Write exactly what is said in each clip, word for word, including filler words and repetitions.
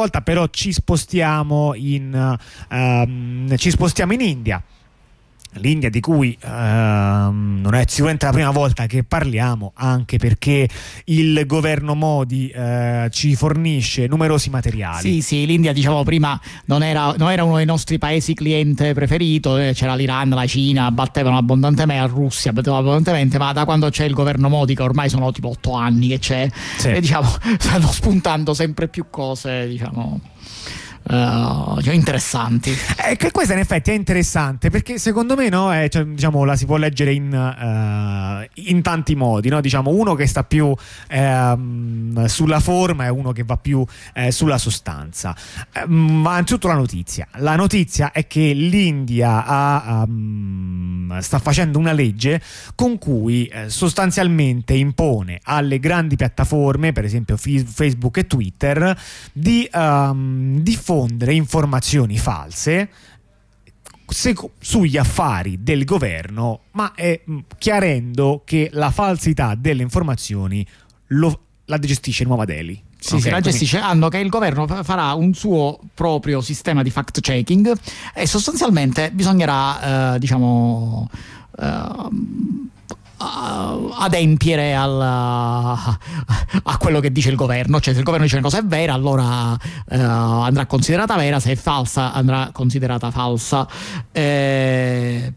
volta però ci spostiamo in ehm, ci spostiamo in India. L'India di cui ehm, non è sicuramente la prima volta che parliamo, anche perché il governo Modi eh, ci fornisce numerosi materiali. Sì, sì, l'India, diciamo prima, non era, non era uno dei nostri paesi cliente preferito, eh, c'era l'Iran, la Cina, battevano abbondantemente, la Russia batteva abbondantemente, ma da quando c'è il governo Modi, che ormai sono tipo otto anni che c'è, sì. e diciamo stanno spuntando sempre più cose, diciamo... Uh, cioè interessanti. Eh, che questa in effetti è interessante, perché secondo me, no, è, cioè, diciamo, la si può leggere in, uh, in tanti modi, no? Diciamo, uno che sta più ehm, sulla forma e uno che va più eh, sulla sostanza. Eh, ma anzitutto la notizia. La notizia è che l'India ha, um, sta facendo una legge con cui eh, sostanzialmente impone alle grandi piattaforme, per esempio fi- Facebook e Twitter, di um, diffondere informazioni false sugli affari del governo, ma è chiarendo che la falsità delle informazioni lo, la gestisce Nuova Delhi. Sì, okay, sì, la gestisce, quindi... hanno che il governo farà un suo proprio sistema di fact checking e sostanzialmente bisognerà eh, diciamo eh, adempiere al, a quello che dice il governo, cioè se il governo dice una cosa è vera, allora eh, andrà considerata vera, se è falsa andrà considerata falsa. Eh,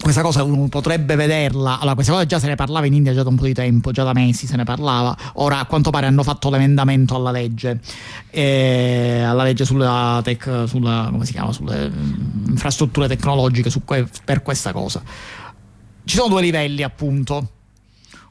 questa cosa uno potrebbe vederla, allora questa cosa già se ne parlava in India già da un po' di tempo, già da mesi se ne parlava, ora a quanto pare hanno fatto l'emendamento alla legge eh, alla legge sulla tech, sulla, come si chiama, sulle infrastrutture tecnologiche, su que- per questa cosa. Ci sono due livelli, appunto.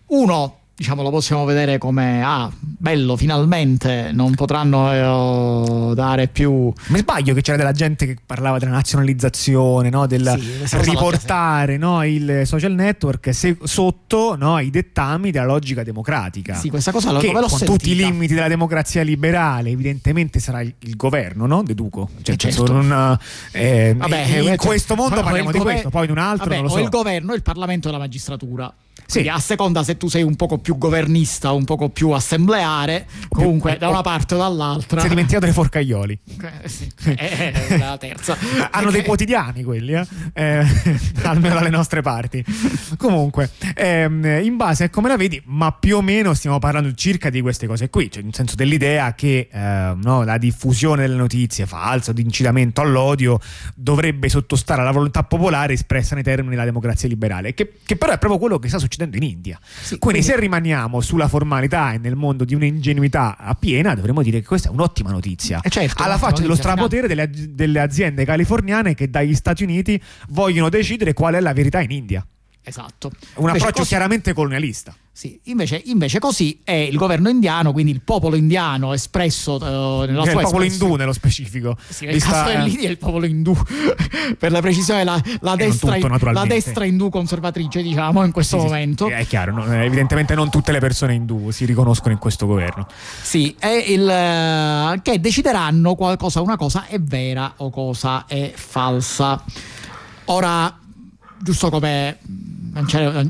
Uno, diciamo, lo possiamo vedere come ah, bello, finalmente non potranno eh, dare più. Mi sbaglio che c'era della gente che parlava della nazionalizzazione, no? Del sì, riportare, no, il social network se, sotto, no, i dettami della logica democratica. Sì, questa cosa che, con sentita. Tutti i limiti della democrazia liberale, evidentemente sarà il, il governo, no? Deduco. Cioè, certo. non, eh, Vabbè, in eh, questo mondo parliamo di gover- questo, poi in un altro Vabbè, non lo so. O il governo e il Parlamento e la magistratura. Sì. A seconda se tu sei un poco più governista, un poco più assembleare, comunque o, da una parte o dall'altra. Si è dimenticato dei forcaioli. Eh, sì. eh, eh, la terza. Hanno dei quotidiani quelli, eh? Eh, almeno dalle nostre parti. Comunque, ehm, in base a come la vedi, ma più o meno stiamo parlando circa di queste cose qui, cioè nel senso dell'idea che eh, no, la diffusione delle notizie false, di incitamento all'odio, dovrebbe sottostare alla volontà popolare espressa nei termini della democrazia liberale, che, che però è proprio quello che sta succedendo in India. Sì, quindi, quindi se rimaniamo sulla formalità e nel mondo di un'ingenuità a piena, dovremmo dire che questa è un'ottima notizia, certo, alla faccia dello strapotere delle, delle aziende californiane che dagli Stati Uniti vogliono decidere qual è la verità in India. Esatto. Un approccio così, chiaramente colonialista. Sì, invece, invece così è il governo indiano, quindi il popolo indiano espresso eh, nella cioè sua il popolo espresso. Indù nello specifico. Sì, nel caso dell'India è il popolo indù. Per la precisione la, la, destra, tutto, la destra indù conservatrice, diciamo, in questo sì, momento. Sì, è chiaro, no, evidentemente non tutte le persone indù si riconoscono in questo governo. Sì, è il che decideranno qualcosa, una cosa è vera o cosa è falsa. Ora, giusto come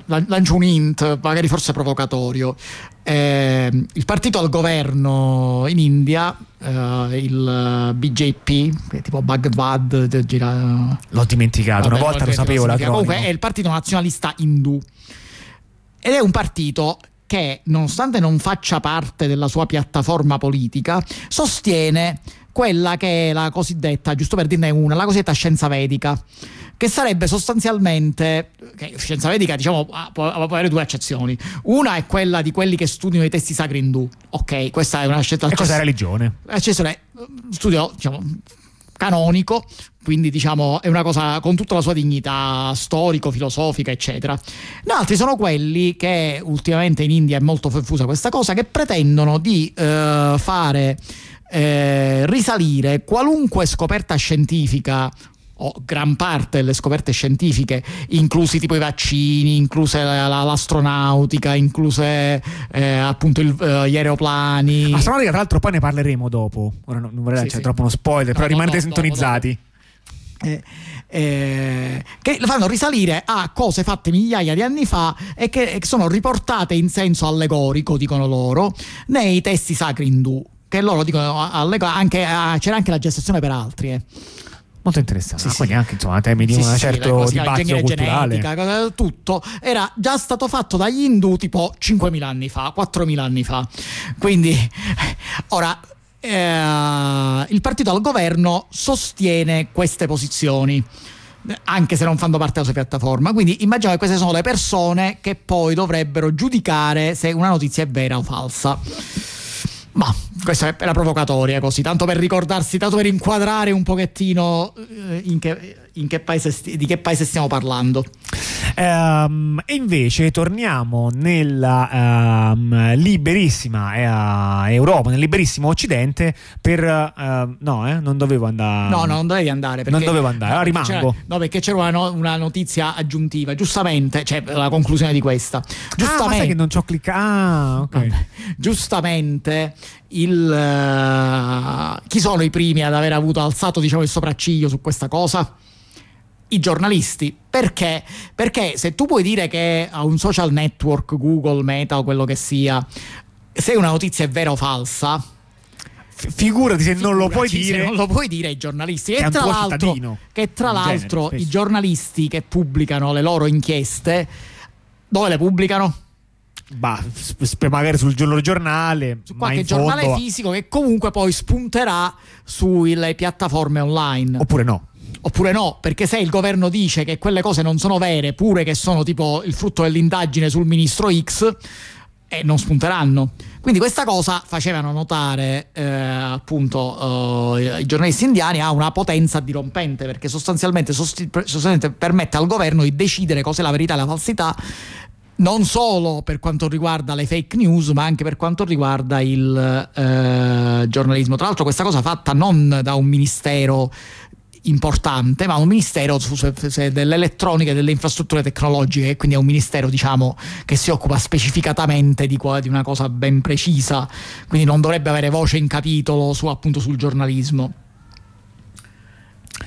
lancio un hint, magari forse provocatorio, eh, il partito al governo in India, eh, il B J P, che è tipo Bhagavad Gita, l'ho dimenticato, vabbè, una volta lo sapevo la comunque è il partito nazionalista indù ed è un partito che, nonostante non faccia parte della sua piattaforma politica, sostiene quella che è la cosiddetta, giusto per dirne una, la cosiddetta scienza vedica, che sarebbe sostanzialmente, che scienza vedica, diciamo, può, può avere due accezioni. Una è quella di quelli che studiano i testi sacri indù. Ok, questa è una scelta. E cos'è la religione? Accezione, studio, diciamo, canonico, quindi diciamo è una cosa con tutta la sua dignità storico, filosofica, eccetera. Gli altri sono quelli che ultimamente in India è molto diffusa questa cosa, che pretendono di eh, fare Eh, risalire qualunque scoperta scientifica o gran parte delle scoperte scientifiche, inclusi tipo i vaccini, incluse la, la, l'astronautica, incluse eh, appunto il, eh, gli aeroplani. Astronautica, tra l'altro, poi ne parleremo dopo. Ora non, non vorrei sì, c'è sì. troppo uno spoiler, no, però no, rimanete no, sintonizzati. Dopo, dopo. Eh, eh, che lo fanno risalire a cose fatte migliaia di anni fa e che, e che sono riportate in senso allegorico, dicono loro, nei testi sacri indù. che loro dicono anche, c'era anche la gestazione per altri, eh. Molto interessante, sì, ah, sì. Quindi anche insomma temi di sì, un sì, certo dibattito culturale, genetica, tutto era già stato fatto dagli indù tipo cinquemila anni fa, quattromila anni fa, quindi ora eh, il partito al governo sostiene queste posizioni anche se non fanno parte della sua piattaforma, quindi immagino che queste sono le persone che poi dovrebbero giudicare se una notizia è vera o falsa. Ma questa è la provocatoria, così, tanto per ricordarsi, tanto per inquadrare un pochettino in che, in che paese sti, di che paese stiamo parlando. Um, e invece torniamo nella um, liberissima uh, Europa, nel liberissimo Occidente per uh, no, eh, non dovevo andare. No, no, non dovevi andare. Perché, non dovevo andare, no, rimango. No, perché c'era una, no, una notizia aggiuntiva, giustamente, cioè la conclusione di questa. Giustamente. Ah, ma sai che non ci ho cliccato. Ah, okay. No, giustamente. Il, uh, chi sono i primi ad aver avuto alzato, diciamo, il sopracciglio su questa cosa? I giornalisti. Perché? Perché se tu puoi dire che a un social network, Google, Meta o quello che sia, se una notizia è vera o falsa, figurati se non lo puoi dire, non lo puoi dire ai giornalisti. Che, e tra l'altro, che tra l'altro genere, i giornalisti che pubblicano le loro inchieste, dove le pubblicano? Bah, magari sul loro giornale, su qualche giornale fondo... fisico che comunque poi spunterà sulle piattaforme online, oppure no, oppure no, perché se il governo dice che quelle cose non sono vere, pure che sono tipo il frutto dell'indagine sul ministro X, eh, non spunteranno. Quindi questa cosa facevano notare eh, appunto eh, i giornalisti indiani, ha una potenza dirompente perché sostanzialmente, sost- sostanzialmente permette al governo di decidere cos'è la verità e la falsità, non solo per quanto riguarda le fake news, ma anche per quanto riguarda il eh, giornalismo. Tra l'altro questa cosa fatta non da un ministero importante, ma un ministero su, su, su, delle elettroniche e delle infrastrutture tecnologiche, quindi è un ministero, diciamo, che si occupa specificatamente di, di una cosa ben precisa, quindi non dovrebbe avere voce in capitolo su, appunto, sul giornalismo.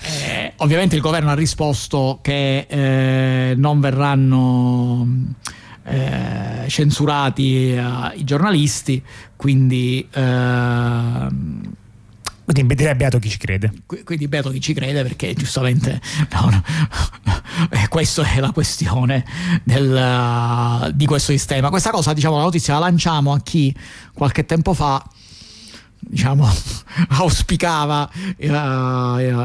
Eh, ovviamente il governo ha risposto che eh, non verranno eh, censurati eh, i giornalisti, quindi eh, quindi beato chi ci crede. Quindi beato chi ci crede, perché giustamente no, no, questa è la questione del, di questo sistema. Questa cosa, diciamo, la notizia la lanciamo a chi qualche tempo fa, diciamo, auspicava uh,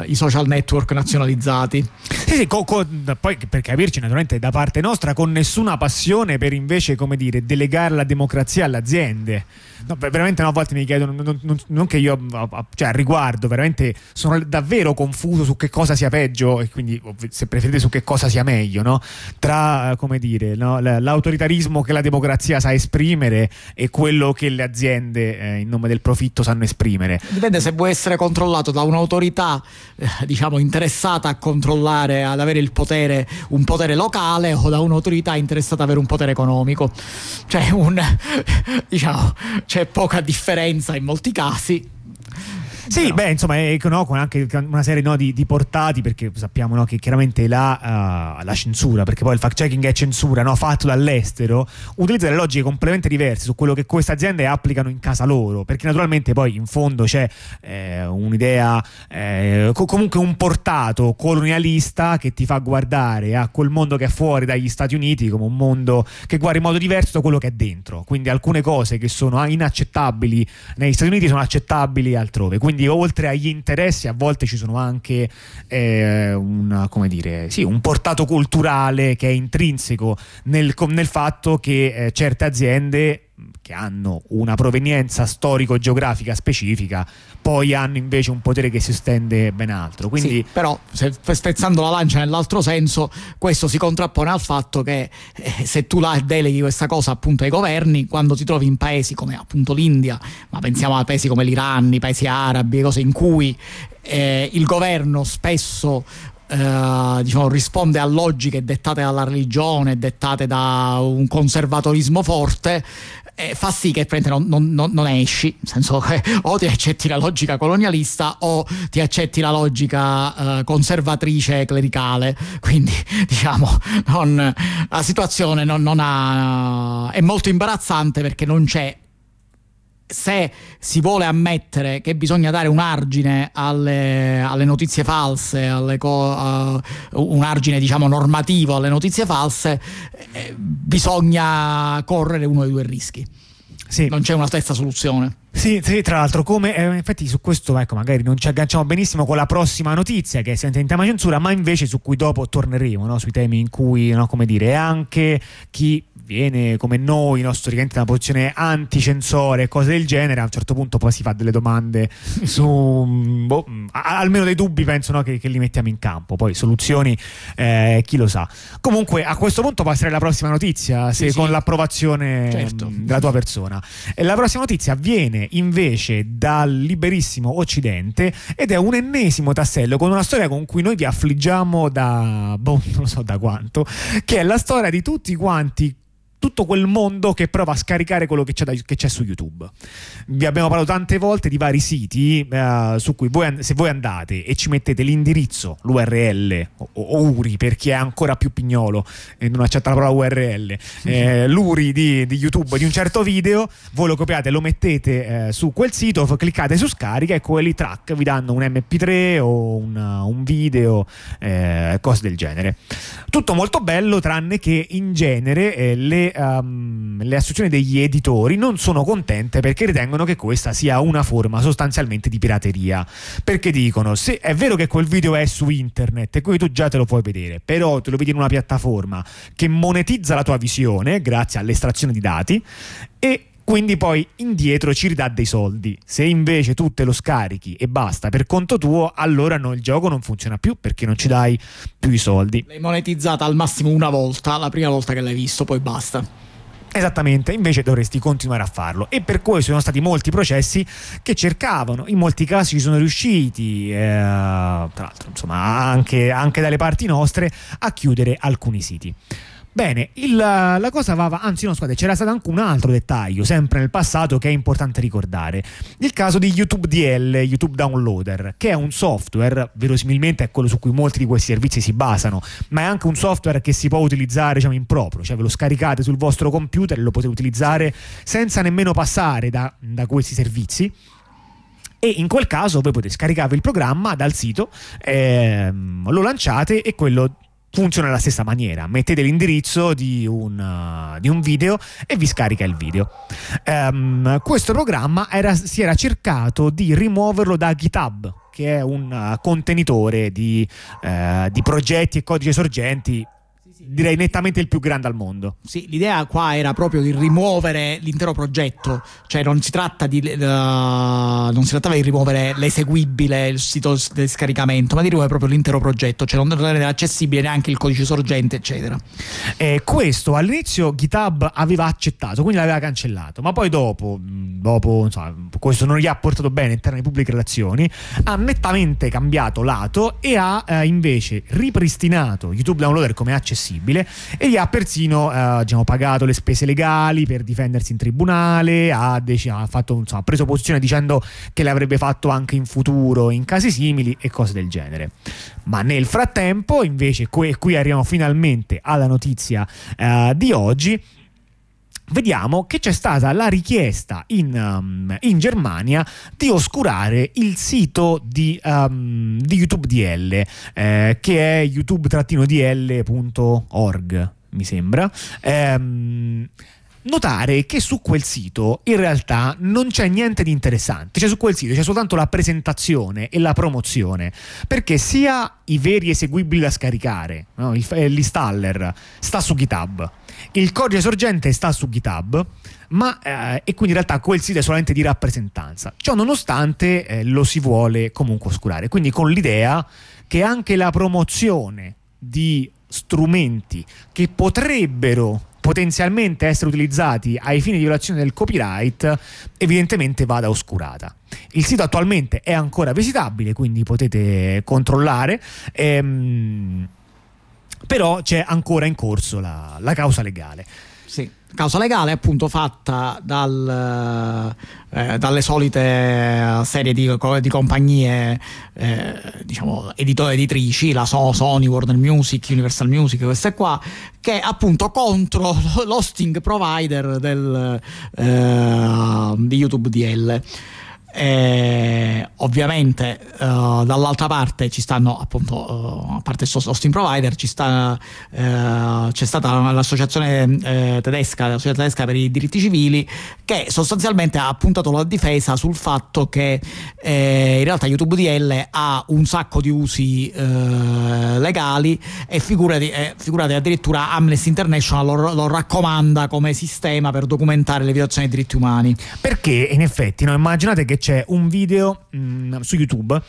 i social network nazionalizzati. Sì, sì, co- co- poi per capirci, naturalmente, da parte nostra, con nessuna passione per invece, come dire, delegare la democrazia alle aziende. No, veramente no, a volte mi chiedono, non, non, non che io, cioè, al riguardo, veramente sono davvero confuso su che cosa sia peggio e quindi, se preferite, su che cosa sia meglio, no? Tra, come dire, no, l'autoritarismo che la democrazia sa esprimere e quello che le aziende eh, in nome del profitto sanno esprimere. Dipende se vuoi essere controllato da un'autorità eh, diciamo interessata a controllare, ad avere il potere, un potere locale, o da un'autorità interessata ad avere un potere economico, cioè un diciamo c'è poca differenza in molti casi. Sì, no. Beh, insomma, eh, no, con anche una serie no, di, di portati, perché sappiamo no, che chiaramente la, uh, la censura, perché poi il fact-checking è censura, no, fatto dall'estero, utilizza delle logiche completamente diverse su quello che queste aziende applicano in casa loro, perché naturalmente poi in fondo c'è eh, un'idea, eh, co- comunque un portato colonialista che ti fa guardare a quel mondo che è fuori dagli Stati Uniti come un mondo che guarda in modo diverso da quello che è dentro. Quindi alcune cose che sono inaccettabili negli Stati Uniti sono accettabili altrove. Quindi Quindi oltre agli interessi a volte ci sono anche eh, una, come dire, sì, un portato culturale che è intrinseco nel, nel fatto che eh, certe aziende che hanno una provenienza storico-geografica specifica poi hanno invece un potere che si estende ben altro. Quindi sì, però se, spezzando la lancia nell'altro senso, questo si contrappone al fatto che eh, se tu la deleghi questa cosa appunto ai governi, quando ti trovi in paesi come appunto l'India, ma pensiamo a paesi come l'Iran, i paesi arabi, cose in cui eh, il governo spesso Uh, diciamo risponde a logiche dettate dalla religione, dettate da un conservatorismo forte, eh, fa sì che non, non, non esci, nel senso che o ti accetti la logica colonialista o ti accetti la logica uh, conservatrice clericale. Quindi diciamo non, la situazione non, non ha, è molto imbarazzante perché non c'è se si vuole ammettere che bisogna dare un argine alle, alle notizie false, alle co- uh, un argine diciamo normativo alle notizie false, eh, bisogna correre uno dei due rischi. Sì. Non c'è una terza soluzione. Sì, sì, tra l'altro, come eh, infatti su questo ecco magari non ci agganciamo benissimo con la prossima notizia che è sempre in tema censura, ma invece su cui dopo torneremo, no? Sui temi in cui, no, come dire, anche chi viene come noi, i nostri clienti, da una posizione anticensore, cose del genere, a un certo punto poi si fa delle domande su boh, almeno dei dubbi, penso, no, che, che li mettiamo in campo, poi soluzioni eh, chi lo sa. Comunque a questo punto passerei alla prossima notizia, se sì, con sì. l'approvazione certo. della tua persona. La prossima notizia viene invece dal liberissimo Occidente ed è un ennesimo tassello con una storia con cui noi vi affliggiamo da boh, non lo so da quanto, che è la storia di tutti quanti, tutto quel mondo che prova a scaricare quello che c'è, da, che c'è su YouTube. Vi abbiamo parlato tante volte di vari siti eh, su cui voi, se voi andate e ci mettete l'indirizzo, l'U R L o, o U R I per chi è ancora più pignolo e non accetta la parola U R L, eh, l'U R I di, di YouTube di un certo video, voi lo copiate, lo mettete eh, su quel sito, cliccate su scarica e quelli track vi danno un M P tre o una, un video, eh, cose del genere. Tutto molto bello, tranne che in genere eh, le Um, le associazioni degli editori non sono contente perché ritengono che questa sia una forma sostanzialmente di pirateria, perché dicono: se è vero che quel video è su internet e quindi tu già te lo puoi vedere, però te lo vedi in una piattaforma che monetizza la tua visione grazie all'estrazione di dati e quindi poi indietro ci ridà dei soldi. Se invece tu te lo scarichi e basta per conto tuo, allora no, il gioco non funziona più perché non ci dai più i soldi. L'hai monetizzata al massimo una volta, la prima volta che l'hai visto, poi basta. Esattamente, invece dovresti continuare a farlo, e per cui sono stati molti processi che cercavano, in molti casi ci sono riusciti, eh, tra l'altro insomma anche, anche dalle parti nostre, a chiudere alcuni siti. Bene, il, la cosa va, va anzi no scusate, c'era stato anche un altro dettaglio sempre nel passato che è importante ricordare, il caso di YouTube D L, YouTube Downloader, che è un software, verosimilmente è quello su cui molti di questi servizi si basano, ma è anche un software che si può utilizzare, diciamo, in proprio, cioè ve lo scaricate sul vostro computer e lo potete utilizzare senza nemmeno passare da, da questi servizi. E in quel caso voi potete scaricarvi il programma dal sito, ehm, lo lanciate e quello funziona alla stessa maniera, mettete l'indirizzo di un, uh, di un video e vi scarica il video. Um, questo programma era, si era cercato di rimuoverlo da GitHub, che è un uh, contenitore di, uh, di progetti e codice sorgenti, direi nettamente il più grande al mondo. Sì, l'idea qua era proprio di rimuovere l'intero progetto, cioè non si tratta di uh, non si trattava di rimuovere l'eseguibile, il sito del scaricamento, ma di rimuovere proprio l'intero progetto, cioè non rendere accessibile neanche il codice sorgente, eccetera. Eh, questo all'inizio GitHub aveva accettato, quindi l'aveva cancellato, ma poi dopo, dopo insomma, questo non gli ha portato bene in termini di pubbliche relazioni, ha nettamente cambiato lato e ha eh, invece ripristinato YouTube Downloader come accessibile, e gli ha persino eh, diciamo, pagato le spese legali per difendersi in tribunale, ha, dec- ha, fatto, insomma, ha preso posizione dicendo che l'avrebbe fatto anche in futuro in casi simili e cose del genere. Ma nel frattempo invece, qui, qui arriviamo finalmente alla notizia eh, di oggi, vediamo che c'è stata la richiesta in, um, in Germania di oscurare il sito di, um, di YouTube D L, eh, che è youtube D L punto org, mi sembra. Ehm... Notare che su quel sito in realtà non c'è niente di interessante, cioè su quel sito c'è soltanto la presentazione e la promozione, perché sia i veri eseguibili da scaricare, no? L'installer sta su GitHub, il codice sorgente sta su GitHub, ma eh, e quindi in realtà quel sito è solamente di rappresentanza. Ciò nonostante eh, lo si vuole comunque oscurare, quindi con l'idea che anche la promozione di strumenti che potrebbero potenzialmente essere utilizzati ai fini di violazione del copyright evidentemente vada oscurata. Il sito attualmente è ancora visitabile, quindi potete controllare, ehm, però c'è ancora in corso la, la causa legale. Sì, causa legale appunto fatta dal, eh, dalle solite serie di, di compagnie, eh, diciamo editori editrici, la so, Sony, Warner Music, Universal Music, queste qua, che appunto contro l'hosting provider del, eh, di YouTube D L. E ovviamente uh, dall'altra parte ci stanno appunto uh, a parte hosting provider ci sta, uh, c'è stata l'associazione uh, tedesca la società tedesca per i diritti civili, che sostanzialmente ha puntato la difesa sul fatto che eh, in realtà YouTube D L ha un sacco di usi uh, legali, e figurati, eh, figurati addirittura Amnesty International lo, lo raccomanda come sistema per documentare le violazioni dei diritti umani, perché in effetti no, immaginate che c'è un video mh, su YouTube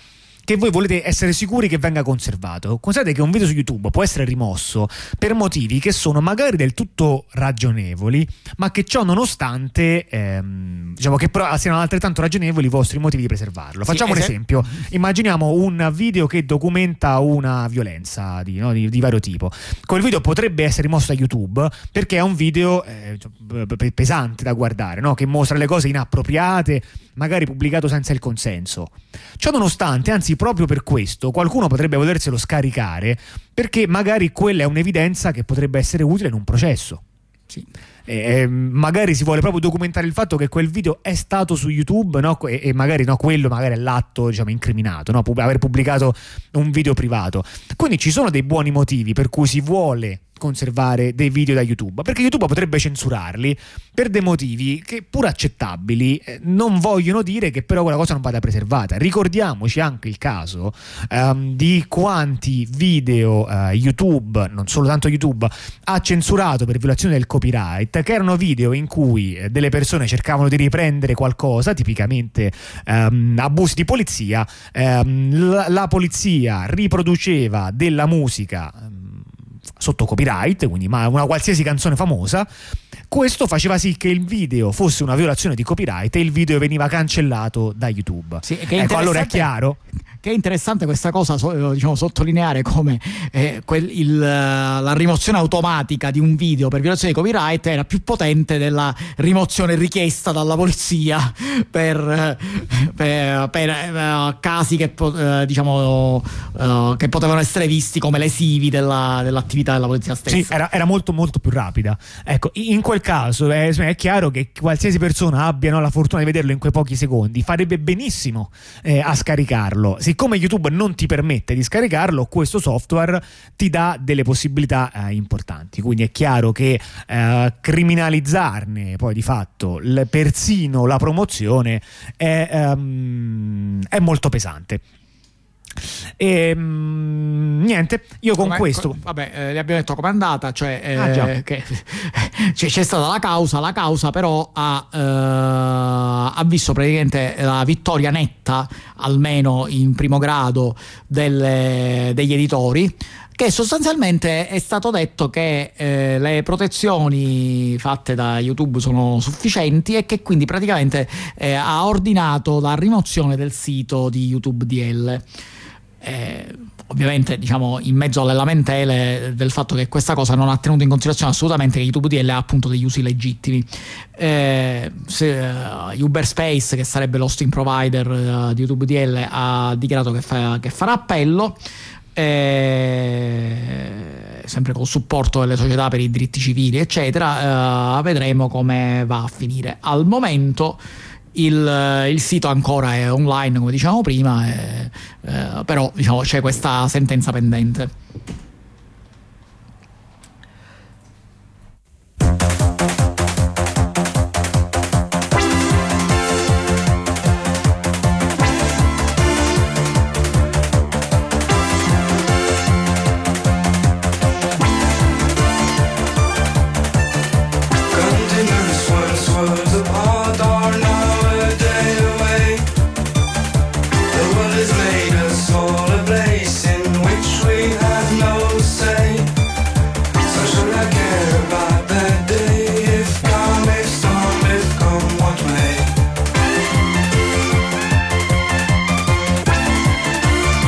che voi volete essere sicuri che venga conservato. Considerate che un video su YouTube può essere rimosso per motivi che sono magari del tutto ragionevoli, ma che ciò nonostante ehm, diciamo che però siano altrettanto ragionevoli i vostri motivi di preservarlo. Facciamo sì, un esempio. Immaginiamo un video che documenta una violenza di, no, di, di vario tipo. Quel video potrebbe essere rimosso da YouTube perché è un video eh, pesante da guardare, no? Che mostra le cose inappropriate, magari pubblicato senza il consenso. Ciò nonostante, anzi proprio per questo, qualcuno potrebbe volerselo scaricare perché magari quella è un'evidenza che potrebbe essere utile in un processo. Sì. Eh, magari si vuole proprio documentare il fatto che quel video è stato su YouTube, no? e, e magari no, quello magari è l'atto, diciamo, incriminato, no? Pub- aver pubblicato un video privato. Quindi ci sono dei buoni motivi per cui si vuole conservare dei video da YouTube, perché YouTube potrebbe censurarli per dei motivi che, pur accettabili, non vogliono dire che però quella cosa non vada preservata. Ricordiamoci anche il caso ehm, di quanti video eh, YouTube, non solo tanto YouTube, ha censurato per violazione del copyright, che erano video in cui delle persone cercavano di riprendere qualcosa, tipicamente ehm, abusi di polizia, ehm, la, la polizia riproduceva della musica ehm, sotto copyright, quindi ma una qualsiasi canzone famosa. Questo faceva sì che il video fosse una violazione di copyright e il video veniva cancellato da YouTube. Sì, che ecco, allora è chiaro che è interessante questa cosa, diciamo, sottolineare come eh, quel, il, la rimozione automatica di un video per violazione di copyright era più potente della rimozione richiesta dalla polizia per, per, per eh, casi che, eh, diciamo, eh, che potevano essere visti come lesivi della, dell'attività della polizia stessa. Sì, era, era molto molto più rapida. Ecco, in quel caso è, è chiaro che qualsiasi persona abbia no, la fortuna di vederlo in quei pochi secondi farebbe benissimo eh, a scaricarlo. Siccome YouTube non ti permette di scaricarlo, questo software ti dà delle possibilità eh, importanti. Quindi è chiaro che eh, criminalizzarne poi di fatto l- persino la promozione è, ehm, è molto pesante. E mh, niente, io con come, questo co- vabbè eh, le abbiamo detto com'è andata, cioè eh, ah, che, cioè, c'è stata la causa la causa però ha, eh, ha visto praticamente la vittoria netta, almeno in primo grado, delle, degli editori, che sostanzialmente è stato detto che eh, le protezioni fatte da YouTube sono sufficienti e che quindi praticamente eh, ha ordinato la rimozione del sito di YouTube D L. Eh, ovviamente, diciamo, in mezzo alle lamentele del fatto che questa cosa non ha tenuto in considerazione assolutamente che YouTube D L ha appunto degli usi legittimi. Eh, se, uh, Uberspace, che sarebbe l'hosting provider uh, di YouTube D L, ha dichiarato che, fa, che farà appello. Eh, sempre col supporto delle società per i diritti civili, eccetera. Eh, vedremo come va a finire. Al momento il, il sito ancora è online, come dicevamo prima, eh, eh, però diciamo c'è questa sentenza pendente.